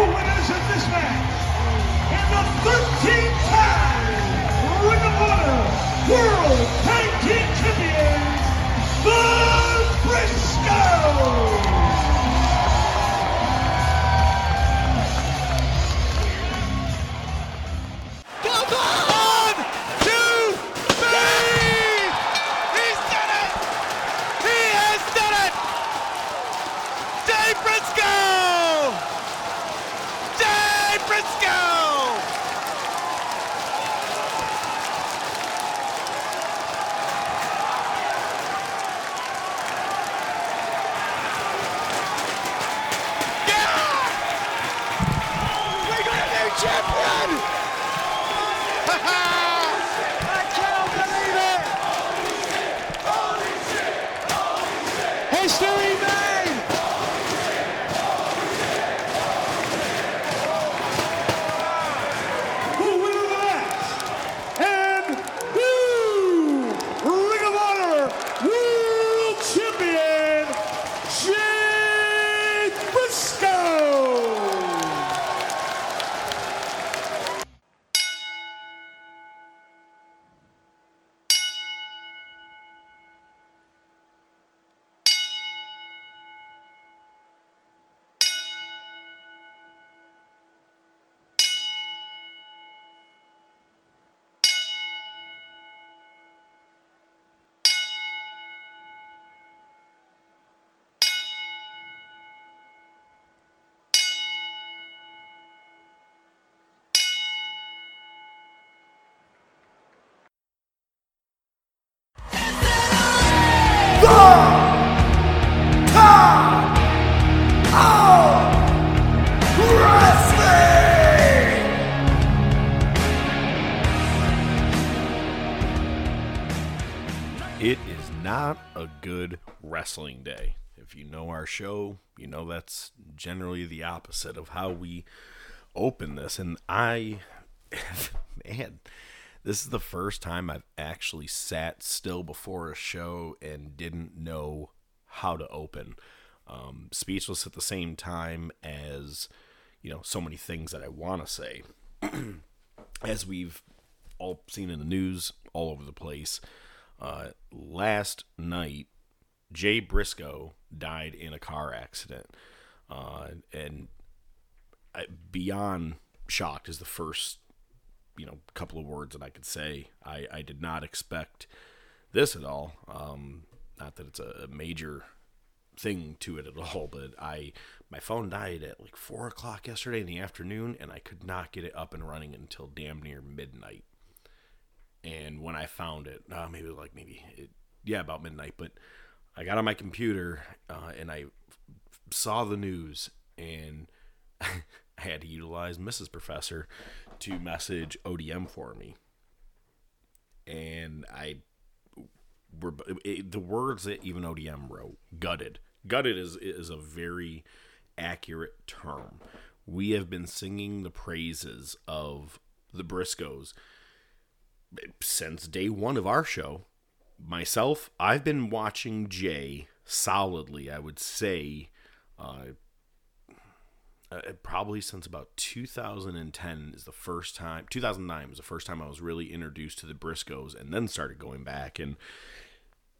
multiple winners in this match, and the 13-time Ring of Honor World Tag Team Champions, the Briscoes. A good wrestling day. If you know our show, you know that's generally the opposite of how we open this. And man, this is the first time I've actually sat still before a show and didn't know how to open. Speechless at the same time as, you know, so many things that I want to say. As we've all seen in the news all over the place, last night, Jay Briscoe died in a car accident, and beyond shocked is the first, couple of words that I could say. I did not expect this at all. Not that it's a major thing to it at all, but my phone died at like 4 o'clock yesterday in the afternoon, and I could not get it up and running until damn near midnight. And when I found it, about midnight, but I got on my computer and I saw the news, and I had to utilize Mrs. Professor to message ODM for me. And the words that even ODM wrote, gutted. Gutted is a very accurate term. We have been singing the praises of the Briscoes since day one of our show. Myself, I've been watching Jay solidly, I would say, probably since about 2010 is the first time. 2009 was the first time I was really introduced to the Briscoes, and then started going back and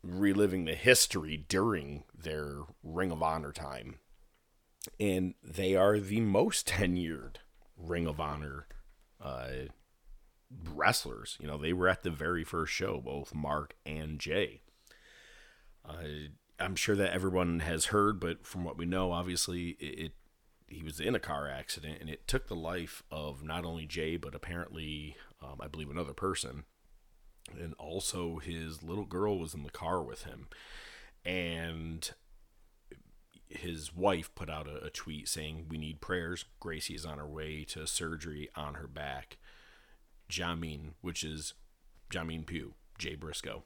reliving the history during their Ring of Honor time. And they are the most tenured Ring of Honor wrestlers. They were at the very first show, both Mark and Jay. I'm sure that everyone has heard, but from what we know, obviously he was in a car accident, and it took the life of not only Jay, but apparently I believe another person, and also his little girl was in the car with him. And his wife put out a tweet saying, "We need prayers. Gracie is on her way to surgery on her back. Jamin," which is Jamin Pugh, Jay Briscoe,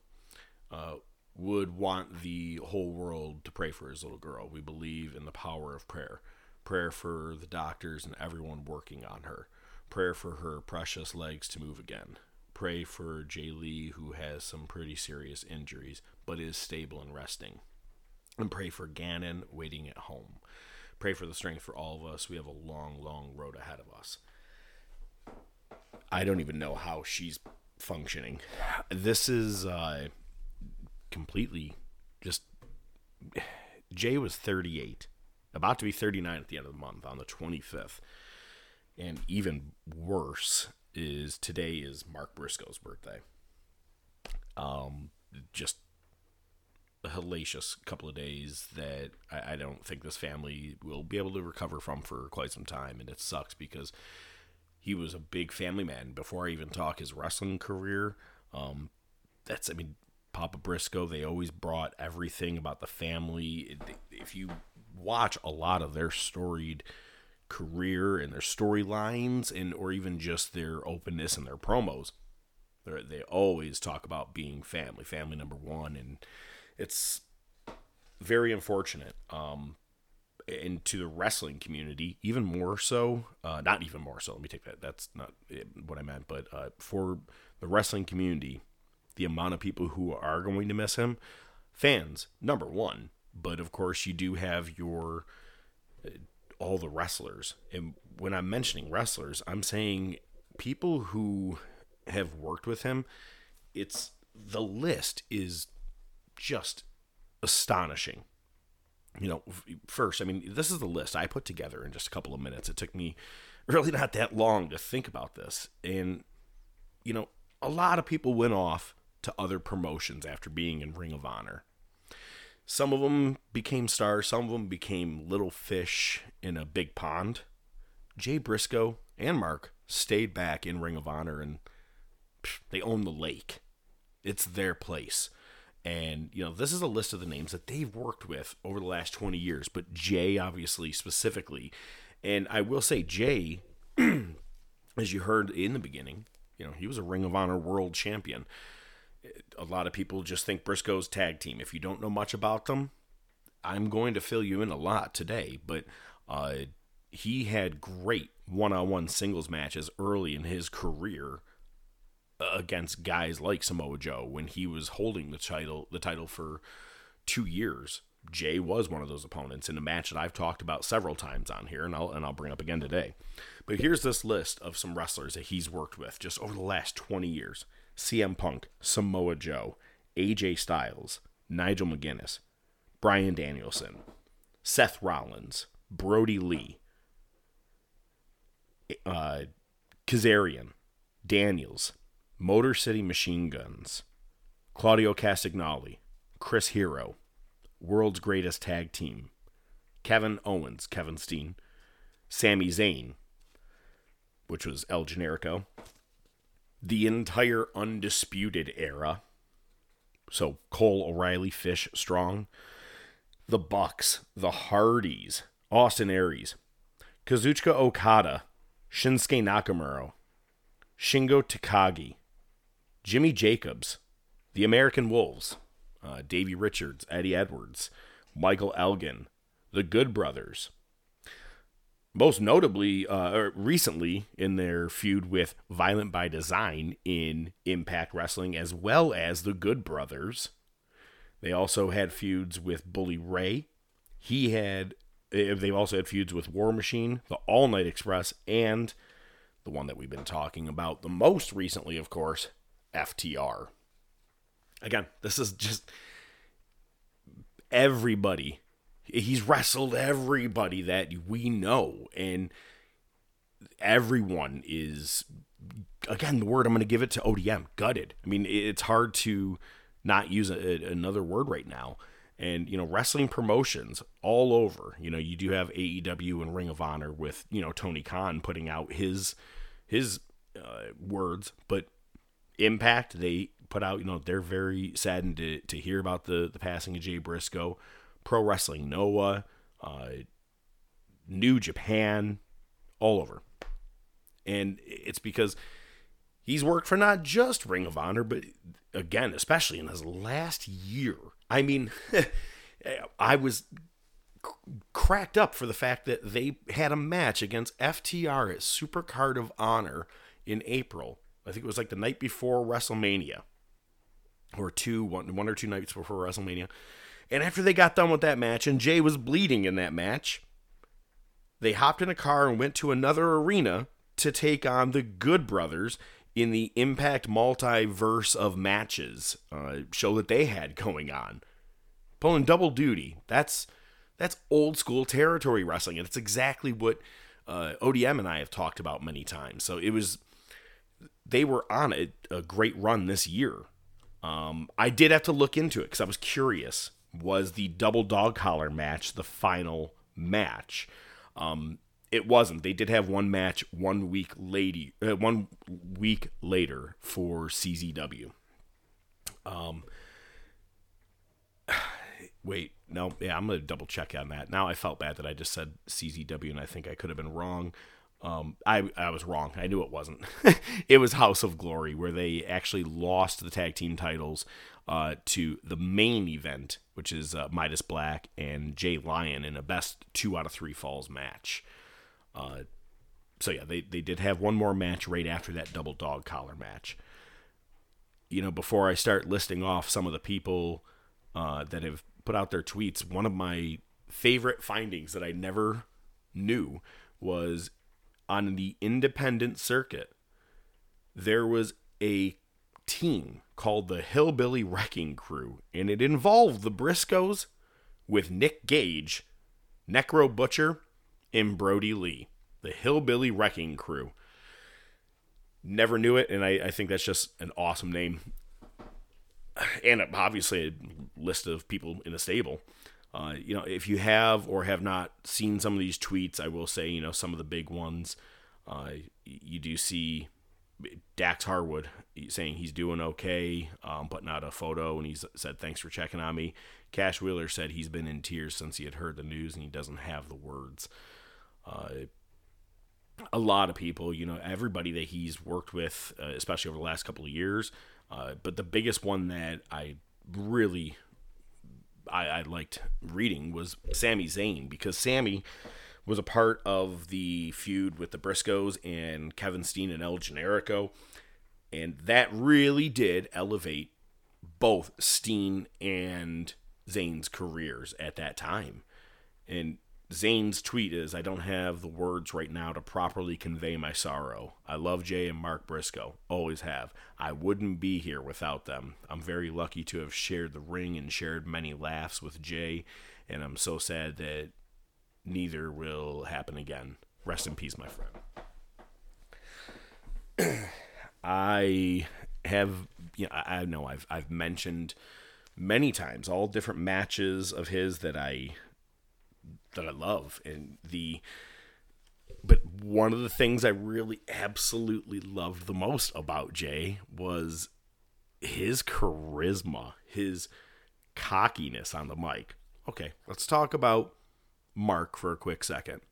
"would want the whole world to pray for his little girl. We believe in the power of prayer. Prayer for the doctors and everyone working on her. Prayer for her precious legs to move again. Pray for Jay Lee, who has some pretty serious injuries, but is stable and resting. And pray for Gannon waiting at home. pray for the strength for all of us. We have a long, long road ahead of us. I don't even know how she's functioning. This is completely just... Jay was 38, about to be 39 at the end of the month on the 25th. And even worse is today is Mark Briscoe's birthday. Just a hellacious couple of days that I don't think this family will be able to recover from for quite some time. And it sucks because he was a big family man. Before I even talk his wrestling career, Papa Briscoe, they always brought everything about the family. If you watch a lot of their storied career and their storylines, and or even just their openness and their promos, they always talk about being family number one, and it's very unfortunate. And to the wrestling community, even more so, not even more so, let me take that, that's not what I meant, but for the wrestling community, the amount of people who are going to miss him, fans, number one. But of course, you do have your all the wrestlers. And when I'm mentioning wrestlers, I'm saying people who have worked with him. It's the list is just astonishing. You know, first, I mean, this is the list I put together in just a couple of minutes. It took me really not that long to think about this. And, you know, a lot of people went off to other promotions after being in Ring of Honor. Some of them became stars. Some of them became little fish in a big pond. Jay Briscoe and Mark stayed back in Ring of Honor, and they own the lake. It's their place. And, you know, this is a list of the names that they've worked with over the last 20 years, but Jay, obviously, specifically. And I will say Jay, as you heard in the beginning, you know, he was a Ring of Honor world champion. A lot of people just think Briscoe's tag team. If you don't know much about them, I'm going to fill you in a lot today. But he had great one-on-one singles matches early in his career against guys like Samoa Joe when he was holding the title for 2 years. Jay was one of those opponents in a match that I've talked about several times on here, and I'll bring up again today. But here's this list of some wrestlers that he's worked with just over the last 20 years. CM Punk, Samoa Joe, AJ Styles, Nigel McGuinness, Bryan Danielson, Seth Rollins, Brody Lee, Kazarian, Daniels, Motor City Machine Guns, Claudio Castagnoli, Chris Hero, World's Greatest Tag Team, Kevin Owens, Kevin Steen, Sami Zayn, which was El Generico, the entire Undisputed Era, so Cole, O'Reilly, Fish, Strong, the Bucks, the Hardys, Austin Aries, Kazuchika Okada, Shinsuke Nakamura, Shingo Takagi, Jimmy Jacobs, the American Wolves, Davey Richards, Eddie Edwards, Michael Elgin, the Good Brothers. Most notably, recently, in their feud with Violent by Design in Impact Wrestling, as well as the Good Brothers. They also had feuds with Bully Ray. They've also had feuds with War Machine, the All Night Express, and the one that we've been talking about the most recently, of course, FTR. Again, this is just everybody. He's wrestled everybody that we know, and everyone is, again, the word I'm going to give it to ODM, gutted. I mean, it's hard to not use another word right now. And, you know, wrestling promotions all over, you know, you do have AEW and Ring of Honor with, you know, Tony Khan putting out his words, but Impact, they put out, you know, they're very saddened to hear about the passing of Jay Briscoe. Pro Wrestling Noah, New Japan, all over. And it's because he's worked for not just Ring of Honor, but again, especially in his last year. I mean, I was cracked up for the fact that they had a match against FTR at Super Card of Honor in April. I think it was like the night before WrestleMania, or one or two nights before WrestleMania. And after they got done with that match, and Jay was bleeding in that match, They hopped in a car and went to another arena to take on the Good Brothers in the Impact multiverse of matches show that they had going on. Pulling double duty. That's old school territory wrestling, and it's exactly what ODM and I have talked about many times. So it was, they were on a great run this year. I did have to look into it because I was curious. Was the double dog collar match the final match? It wasn't. They did have one match 1 week later. 1 week later for CZW. Wait, no, yeah, I'm gonna double check on that. Now I felt bad that I just said CZW, and I think I could have been wrong. I was wrong. I knew it wasn't. It was House of Glory, where they actually lost the tag team titles to the main event, which is Midas Black and Jay Lyon in a best 2 out of 3 falls match. So yeah, they did have one more match right after that double dog collar match. You know, before I start listing off some of the people that have put out their tweets, one of my favorite findings that I never knew was on the independent circuit, there was a team called the Hillbilly Wrecking Crew, and it involved the Briscoes with Nick Gage, Necro Butcher, and Brody Lee. The Hillbilly Wrecking Crew. Never knew it, and I think that's just an awesome name. And obviously a list of people in a stable. You know, if you have or have not seen some of these tweets, I will say, you know, some of the big ones, you do see Dax Harwood saying he's doing okay, putting out a photo, and he said, "Thanks for checking on me." Cash Wheeler said he's been in tears since he had heard the news and he doesn't have the words. A lot of people, you know, everybody that he's worked with, especially over the last couple of years. But the biggest one that I really I liked reading was Sami Zayn, because Sami was a part of the feud with the Briscoes and Kevin Steen and El Generico, and that really did elevate both Steen and Zayn's careers at that time. And Zayn's tweet is, "I don't have the words right now to properly convey my sorrow. I love Jay and Mark Briscoe. Always have. I wouldn't be here without them. I'm very lucky to have shared the ring and shared many laughs with Jay, and I'm so sad that neither will happen again. Rest in peace, my friend." I know I've mentioned many times all different matches of his that I love, but one of the things I really absolutely loved the most about Jay was his charisma, his cockiness on the mic. Okay, let's talk about Mark for a quick second.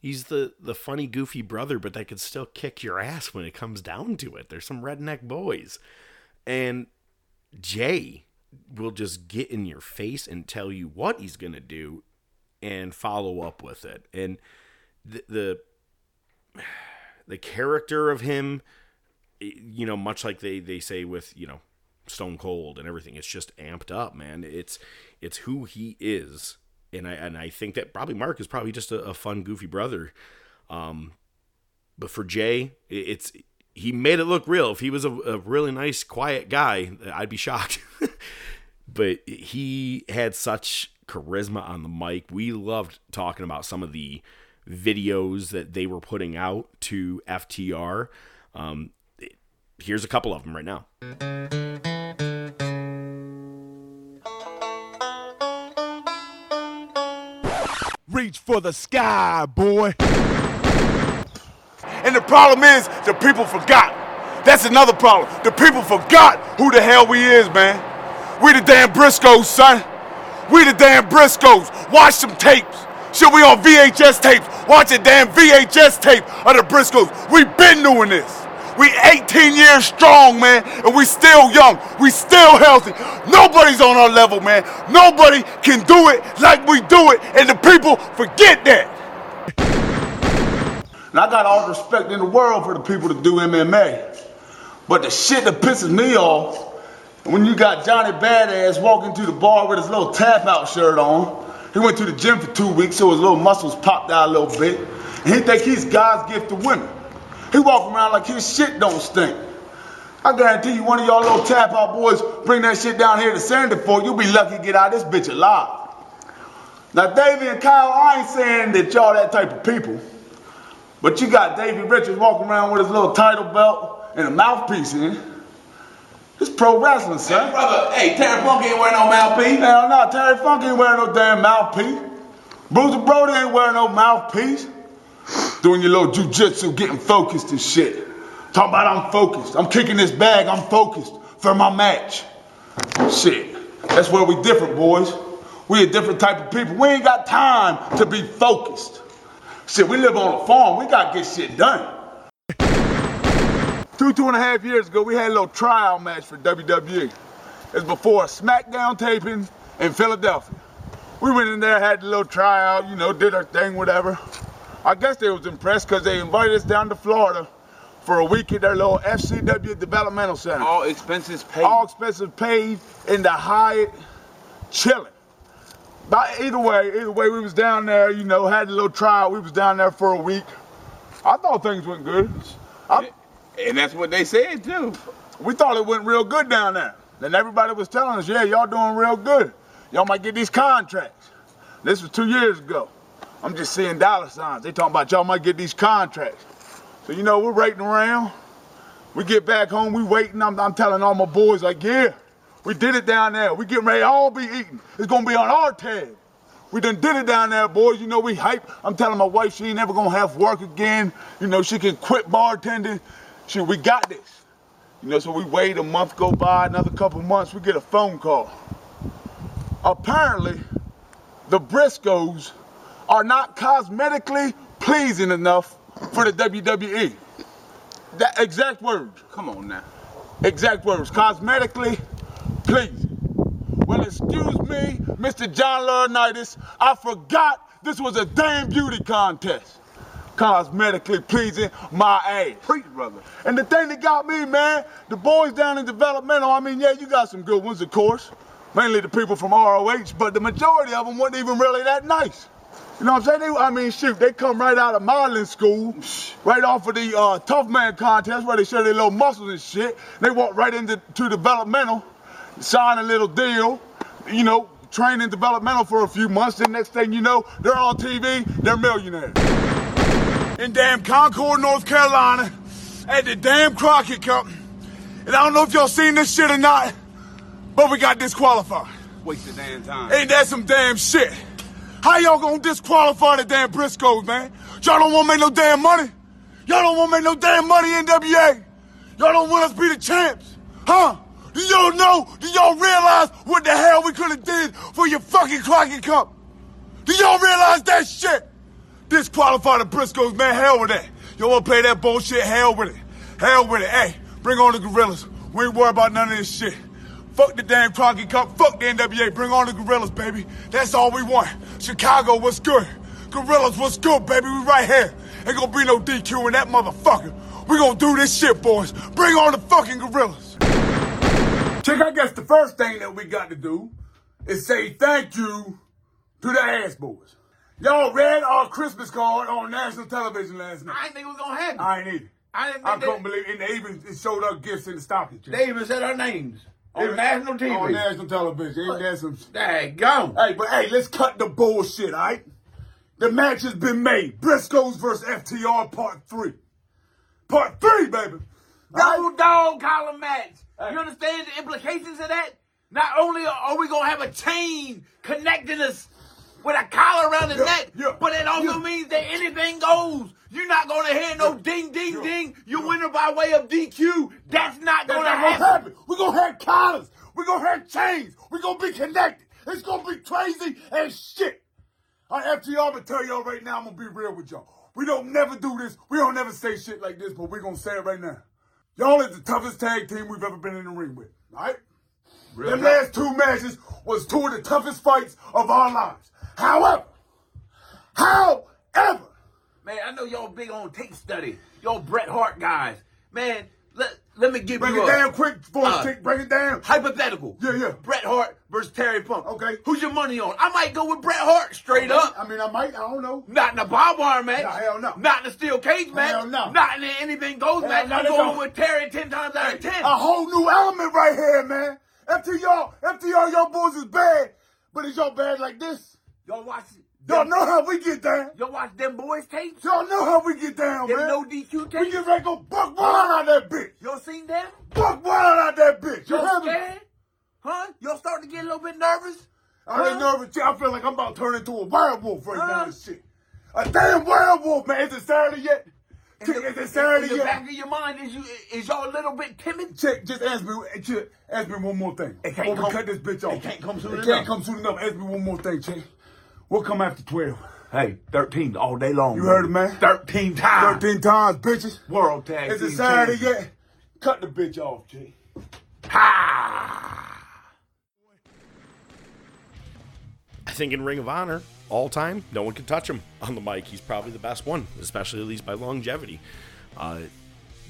He's the funny, goofy brother, but that could still kick your ass when it comes down to it. There's some redneck boys, and Jay will just get in your face and tell you what he's gonna do and follow up with it. And the character of him, you know, much like they say with, you know, Stone Cold and everything, it's just amped up, man. It's who he is. And I think that probably Mark is probably just a fun, goofy brother. But for Jay, he made it look real. If he was a really nice, quiet guy, I'd be shocked. But he had such charisma on the mic. We loved talking about some of the videos that they were putting out to FTR. Here's a couple of them right now. Reach for the sky, boy. And the problem is the people forgot. That's another problem. The people forgot who the hell we is, man. We the damn Briscoes, son. We the damn Briscoes. Watch some tapes. Shit, we on VHS tapes. Watch a damn VHS tape of the Briscoes. We been doing this. We 18 years strong, man, and we still young. We still healthy. Nobody's on our level, man. Nobody can do it like we do it, and the people forget that. And I got all the respect in the world for the people to do MMA, but the shit that pisses me off, when you got Johnny Badass walking to the bar with his little tap out shirt on, He went to the gym for 2 weeks, so his little muscles popped out a little bit. And he think he's God's gift to women. He walk around like his shit don't stink. I guarantee you, one of y'all little tap out boys bring that shit down here to Sandy Fort, you'll be lucky to get out of this bitch alive. Now, Davey and Kyle, I ain't saying that y'all that type of people, but you got Davey Richards walking around with his little title belt and a mouthpiece in. It's pro wrestling, son. Hey, brother, hey, Terry Funk ain't wearing no mouthpiece. Hell no, Terry Funk ain't wearing no damn mouthpiece. Bruiser Brody ain't wearing no mouthpiece. Doing your little jujitsu, getting focused and shit. Talking about I'm focused. I'm kicking this bag. I'm focused for my match. Shit. That's where we different, boys. We a different type of people. We ain't got time to be focused. Shit, we live on a farm. We got to get shit done. Two and a half years ago, we had a little trial match for WWE. It's before a SmackDown taping in Philadelphia. We went in there, had a little tryout, you know, did our thing, whatever. I guess they was impressed because they invited us down to Florida for a week at their little FCW developmental center. All expenses paid. All expenses paid in the Hyatt, chilling. But either way, we was down there, you know, had a little trial. We was down there for a week. I thought things went good. And that's what they said too. We thought it went real good down there. Then everybody was telling us, yeah, y'all doing real good. Y'all might get these contracts. This was 2 years ago. I'm just seeing dollar signs. They talking about y'all might get these contracts. So, you know, we're waiting around. We get back home, we waiting. I'm telling all my boys, like, yeah, we did it down there. We getting ready to all be eating. It's going to be on our tab. We done did it down there, boys. You know, we hype. I'm telling my wife she ain't never going to have work again. You know, she can quit bartending. Shit, we got this. You know, so we wait a month go by, another couple months, we get a phone call. Apparently, the Briscoes are not cosmetically pleasing enough for the WWE. That exact words. Come on now. Exact words. Cosmetically pleasing. Well, excuse me, Mr. John Laurinaitis, I forgot this was a damn beauty contest. Cosmetically pleasing my ass. Preach, brother. And the thing that got me, man, the boys down in developmental, I mean, yeah, you got some good ones, of course. Mainly the people from ROH, but the majority of them weren't even really that nice. You know what I'm saying? They come right out of modeling school, right off of the Tough Man contest where they show their little muscles and shit. They walk right into developmental, sign a little deal, you know, train in developmental for a few months. The next thing you know, they're on TV, they're millionaires. In damn Concord, North Carolina, at the damn Crockett Cup. And I don't know if y'all seen this shit or not, but we got disqualified. Waste of damn time. Ain't that some damn shit? How y'all gonna disqualify the damn Briscoes, man? Y'all don't wanna make no damn money? Y'all don't wanna make no damn money, NWA? Y'all don't want us to be the champs? Huh? Do y'all know? Do y'all realize what the hell we could've did for your fucking Crockett Cup? Do y'all realize that shit? Disqualify the Briscoes, man, hell with that. Y'all wanna play that bullshit, hell with it. Hell with it, hey, bring on the gorillas. We ain't worried about none of this shit. Fuck the damn Crockett Cup. Fuck the NWA. Bring on the Gorillas, baby. That's all we want. Chicago, what's good? Gorillas, what's good, baby? We right here. Ain't gonna be no DQ in that motherfucker. We gonna do this shit, boys. Bring on the fucking Gorillas. Chick, I guess the first thing that we got to do is say thank you to the ass boys. Y'all read our Christmas card on national television last night. I didn't think it was gonna happen. I ain't either. I couldn't believe it. And they even showed up gifts in the stockings. They even said our names. On national TV. On national television. Ain't that some shit? Dang, go. Hey, but hey, let's cut the bullshit, all right? The match has been made. Briscoes versus FTR Part 3. Part 3, baby. No dog collar match. Hey. You understand the implications of that? Not only are we going to have a chain connecting us with a collar around the neck, but it also means that anything goes. You're not going to hear no ding, ding, ding. You winner by way of DQ. That's not going to happen. We're going to have collars. We're going to have chains. We're going to be connected. It's going to be crazy as shit. All right, FTR, I'm going to tell y'all right now, I'm going to be real with y'all. We don't never do this. We don't never say shit like this, but we're going to say it right now. Y'all is the toughest tag team we've ever been in the ring with, all right? Really? Them last two matches was two of the toughest fights of our lives. However, man, I know y'all big on tape study. Y'all Bret Hart guys. Man, let, Let me give you a... Break it down quick for us. Break it down. Hypothetical. Yeah, yeah. Bret Hart versus Terry Funk. Okay. Who's your money on? I might go with Bret Hart straight up. I mean, I might. I don't know. Not in a barbed wire match. Nah, hell no. Not in a steel cage match. Hell no. Not in an anything goes match. I'm going with Terry 10 times out of 10. A whole new element right here, man. FTR, your boys is bad. But is y'all bad like this? Y'all watch it. Y'all know how we get down. Y'all watch them boys tapes? Y'all know how we get down, them man. No DQ tapes? We get ready to go buck wild out that bitch. Y'all seen that? Buck wild out that bitch. Y'all scared? Huh? Y'all starting to get a little bit nervous? I ain't nervous. I feel like I'm about to turn into a werewolf right now and shit. A damn werewolf, man. Is it Saturday yet? Is it Saturday yet? In the back of your mind, is y'all a little bit timid? Check, just ask me one more thing. It can't come. Cut this bitch off. It can't come soon enough. Ask me one more thing, Check. We'll come after 12. Hey, 13 all day long. You heard it, man. 13 times. 13 times, bitches. World tag. Is it Saturday yet? Cut the bitch off, G. Ha! I think in Ring of Honor, all time, no one can touch him on the mic. He's probably the best one, especially at least by longevity.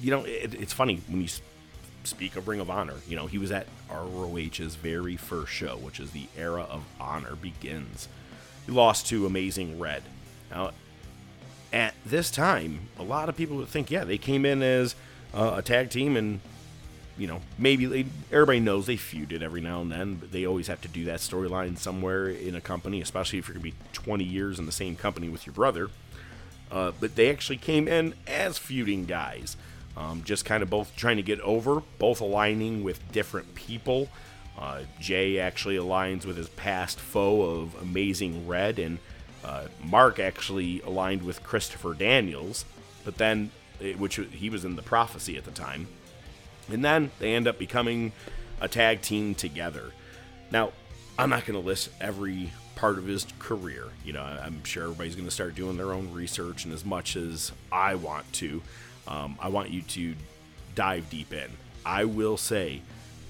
You know, it's funny when you speak of Ring of Honor. You know, he was at ROH's very first show, which is the Era of Honor Begins. He lost to Amazing Red. Now, at this time, a lot of people would think, yeah, they came in as a tag team and, you know, maybe everybody knows they feuded every now and then, but they always have to do that storyline somewhere in a company, especially if you're going to be 20 years in the same company with your brother. But they actually came in as feuding guys, just kind of both trying to get over, both aligning with different people. Jay actually aligns with his past foe of Amazing Red, and Mark actually aligned with Christopher Daniels, but then, which he was in the Prophecy at the time, and then they end up becoming a tag team together. Now, I'm not going to list every part of his career. You know, I'm sure everybody's going to start doing their own research, and as much as I want to, I want you to dive deep in. I will say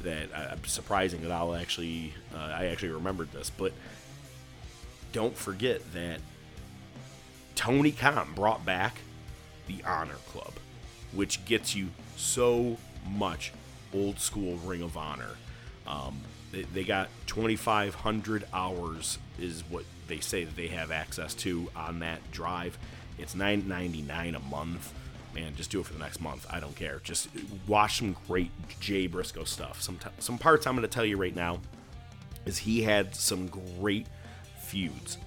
that I'm surprising that I'll actually I actually remembered this, but don't forget that Tony Khan brought back the Honor Club, which gets you so much old school Ring of Honor. They got 2,500 hours is what they say that they have access to on that drive. It's $9.99 a month. Man, just do it for the next month. I don't care. Just watch some great Jay Briscoe stuff. Some parts I'm going to tell you right now is he had some great feuds.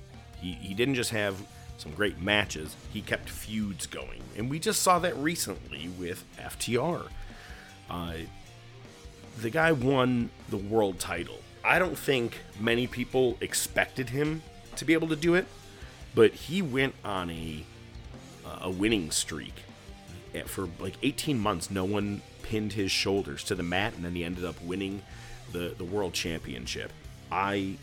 He didn't just have some great matches. He kept feuds going. And we just saw that recently with FTR. The guy won the world title. I don't think many people expected him to be able to do it, but he went on a winning streak. For like 18 months, no one pinned his shoulders to the mat, and then he ended up winning the world championship. I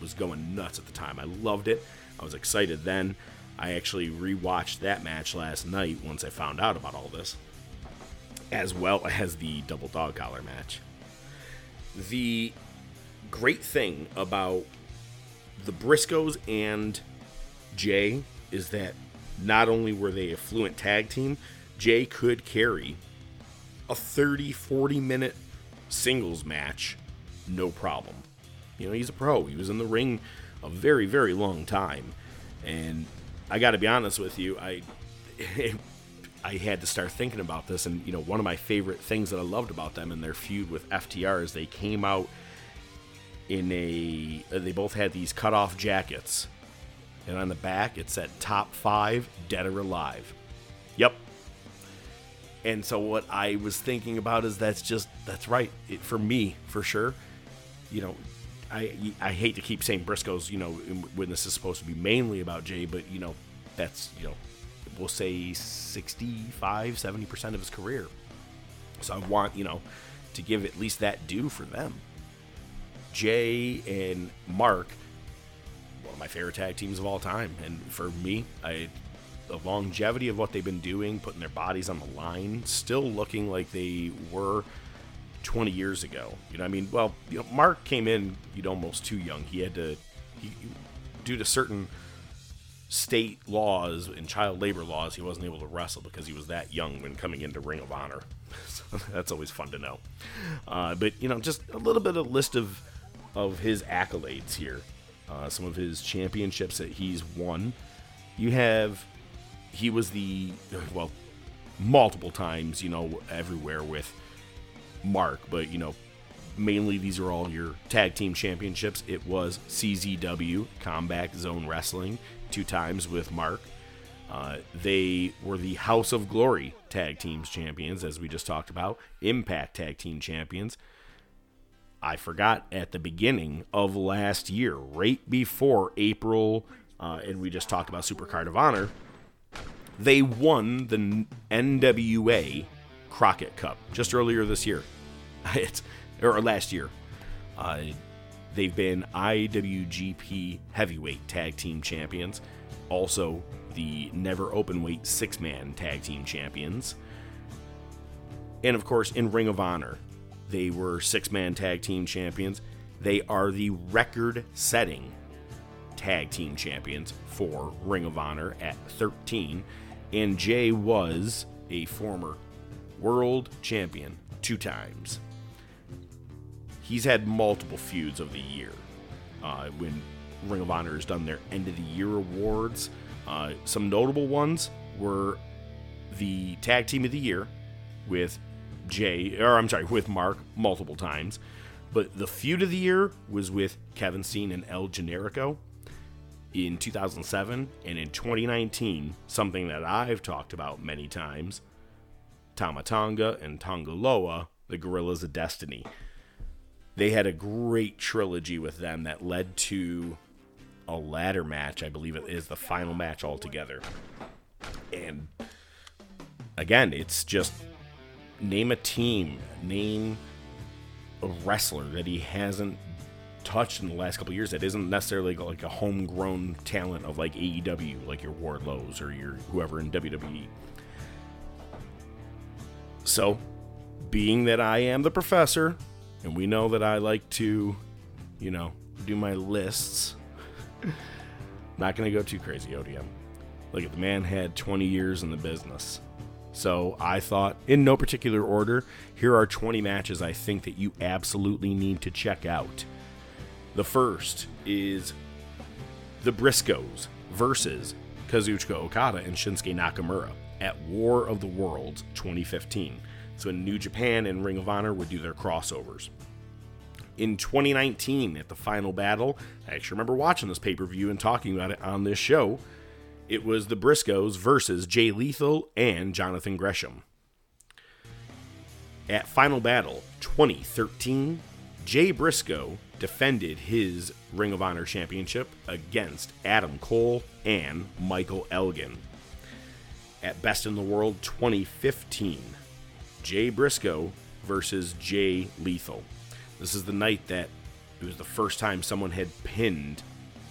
was going nuts at the time. I loved it. I was excited then. I actually rewatched that match last night once I found out about all this, as well as the double dog collar match. The great thing about the Briscoes and Jay is that not only were they a fluent tag team, Jay could carry a 30-40 minute singles match, no problem. You know, he's a pro. He was in the ring a very, very long time. And I got to be honest with you, I had to start thinking about this. And, you know, one of my favorite things that I loved about them and their feud with FTR is they came out in they both had these cutoff jackets. And on the back, it said Top 5 Dead or Alive. Yep. And so what I was thinking about is that's right. It, for me, for sure. You know, I hate to keep saying Briscoe's, you know, when this is supposed to be mainly about Jay, but, you know, that's, you know, we'll say 65, 70% of his career. So I want, you know, to give at least that due for them. Jay and Mark, one of my favorite tag teams of all time, and for me, the longevity of what they've been doing, putting their bodies on the line, still looking like they were 20 years ago. You know, I mean, well, you know, Mark came in, almost too young. He had to, due to certain state laws and child labor laws, he wasn't able to wrestle because he was that young when coming into Ring of Honor. So that's always fun to know. But, you know, just a little bit of a list of his accolades here. Some of his championships that he's won. You have, he was the, well, multiple times, you know, everywhere with Mark, but, you know, mainly these are all your tag team championships. It was CZW, Combat Zone Wrestling, 2 times with Mark. They were the House of Glory tag teams champions, as we just talked about, Impact tag team champions. I forgot at the beginning of last year, right before April, and we just talked about Super Card of Honor, they won the NWA Crockett Cup just earlier this year. Or last year. They've been IWGP Heavyweight Tag Team Champions, also the Never Openweight 6-Man Tag Team Champions. And of course, in Ring of Honor, they were 6-Man Tag Team Champions. They are the record-setting Tag Team Champions for Ring of Honor at 13. And Jay was a former World Champion 2 times. He's had multiple feuds of the year. When Ring of Honor has done their End of the Year awards, some notable ones were the Tag Team of the Year with with Mark multiple times. But the Feud of the Year was with Kevin Steen and El Generico in 2007. And in 2019, something that I've talked about many times, Tama Tonga and Tonga Loa, the Gorillas of Destiny. They had a great trilogy with them that led to a ladder match. I believe it is the final match altogether. And again, it's just name a team, name a wrestler that he hasn't touched in the last couple of years that isn't necessarily like a homegrown talent of like AEW, like your Wardlows or your whoever in WWE. So, being that I am the professor, and we know that I like to, you know, do my lists. Not going to go too crazy, ODM. Look, the man had 20 years in the business. So I thought, in no particular order, here are 20 matches I think that you absolutely need to check out. The first is the Briscoes versus Kazuchika Okada and Shinsuke Nakamura at War of the Worlds 2015. So in New Japan and Ring of Honor would do their crossovers. In 2019, at the Final Battle, I actually remember watching this pay-per-view and talking about it on this show. It was the Briscoes versus Jay Lethal and Jonathan Gresham. At Final Battle 2013, Jay Briscoe defended his Ring of Honor championship against Adam Cole and Michael Elgin. At Best in the World 2015, Jay Briscoe versus Jay Lethal. This is the night that it was the first time someone had pinned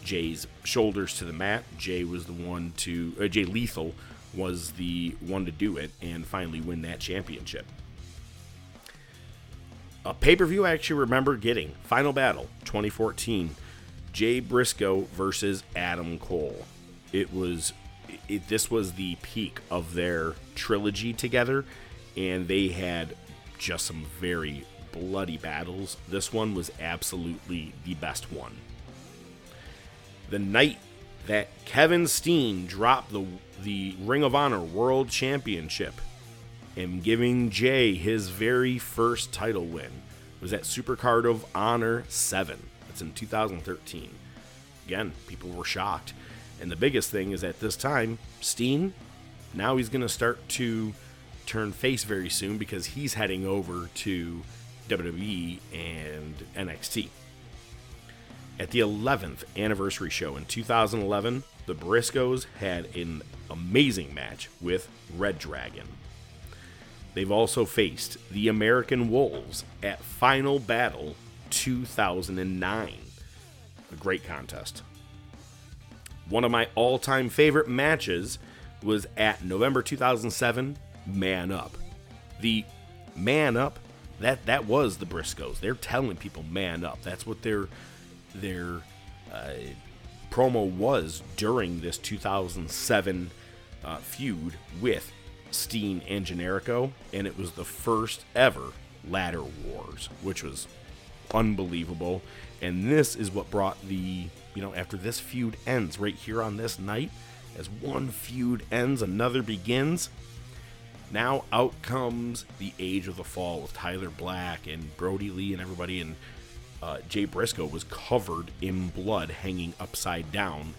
Jay's shoulders to the mat. Jay Lethal was the one to do it and finally win that championship. A pay-per-view I actually remember getting, Final Battle 2014, Jay Briscoe versus Adam Cole. This was the peak of their trilogy together. And they had just some very bloody battles. This one was absolutely the best one. The night that Kevin Steen dropped the Ring of Honor World Championship and giving Jay his very first title win was at Super Card of Honor 7. That's in 2013. Again, people were shocked. And the biggest thing is at this time, Steen, now he's going to start to turn face very soon because he's heading over to WWE and NXT. At the 11th anniversary show in 2011, the Briscoes had an amazing match with Red Dragon. They've also faced the American Wolves at Final Battle 2009. A great contest. One of my all-time favorite matches was at November 2007, Man Up. The Man Up, that was the Briscoes. They're telling people man up. That's what their promo was during this 2007 feud with Steen and Generico, and it was the first ever Ladder Wars, which was unbelievable. And this is what brought the, you know, after this feud ends right here on this night, as one feud ends, another begins. Now out comes the Age of the Fall with Tyler Black and Brody Lee and everybody, and Jay Briscoe was covered in blood, hanging upside down,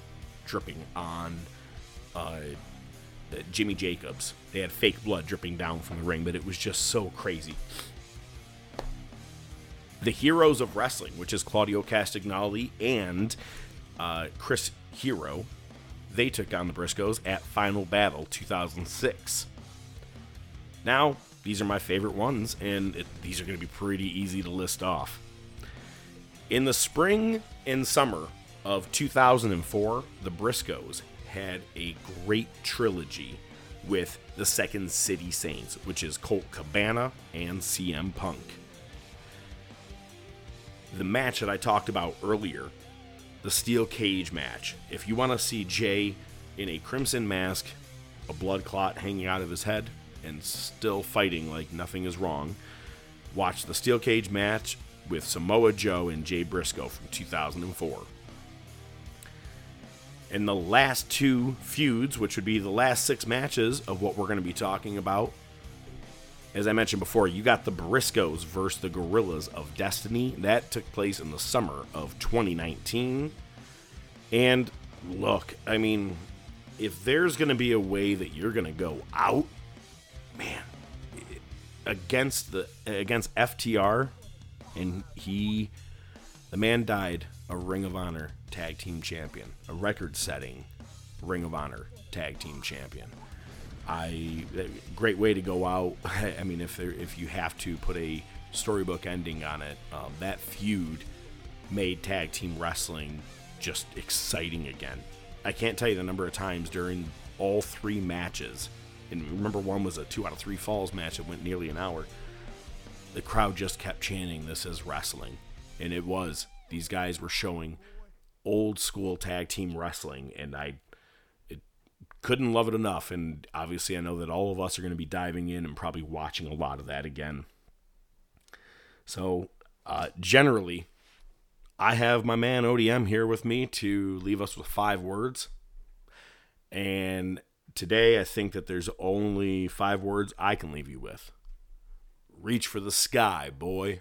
dripping on Jimmy Jacobs. They had fake blood dripping down from the ring, but it was just so crazy. The Heroes of Wrestling, which is Claudio Castagnoli and Chris Hero, they took on the Briscoes at Final Battle 2006. Now, these are my favorite ones, and these are going to be pretty easy to list off. In the spring and summer of 2004, the Briscoes had a great trilogy with the Second City Saints, which is Colt Cabana and CM Punk. The match that I talked about earlier, the Steel Cage match. If you want to see Jay in a crimson mask, a blood clot hanging out of his head, and still fighting like nothing is wrong, watch the Steel Cage match with Samoa Joe and Jay Briscoe from 2004. And the last two feuds, which would be the last six matches of what we're going to be talking about, as I mentioned before, you got the Briscoes versus the Gorillas of Destiny. That took place in the summer of 2019. And look, I mean, if there's going to be a way that you're going to go out, man, against FTR, and the man died a Ring of Honor tag team champion, a record-setting Ring of Honor tag team champion. Great way to go out. I mean, if you have to put a storybook ending on it, that feud made tag team wrestling just exciting again. I can't tell you the number of times during all three matches, and remember one was a 2 out of 3 falls match that went nearly an hour, the crowd just kept chanting, "This is wrestling." And it was. These guys were showing old school tag team wrestling, and I couldn't love it enough. And obviously I know that all of us are going to be diving in and probably watching a lot of that again. So generally, I have my man ODM here with me to leave us with 5 words. And today I think that there's only 5 words I can leave you with. Reach for the sky, boy.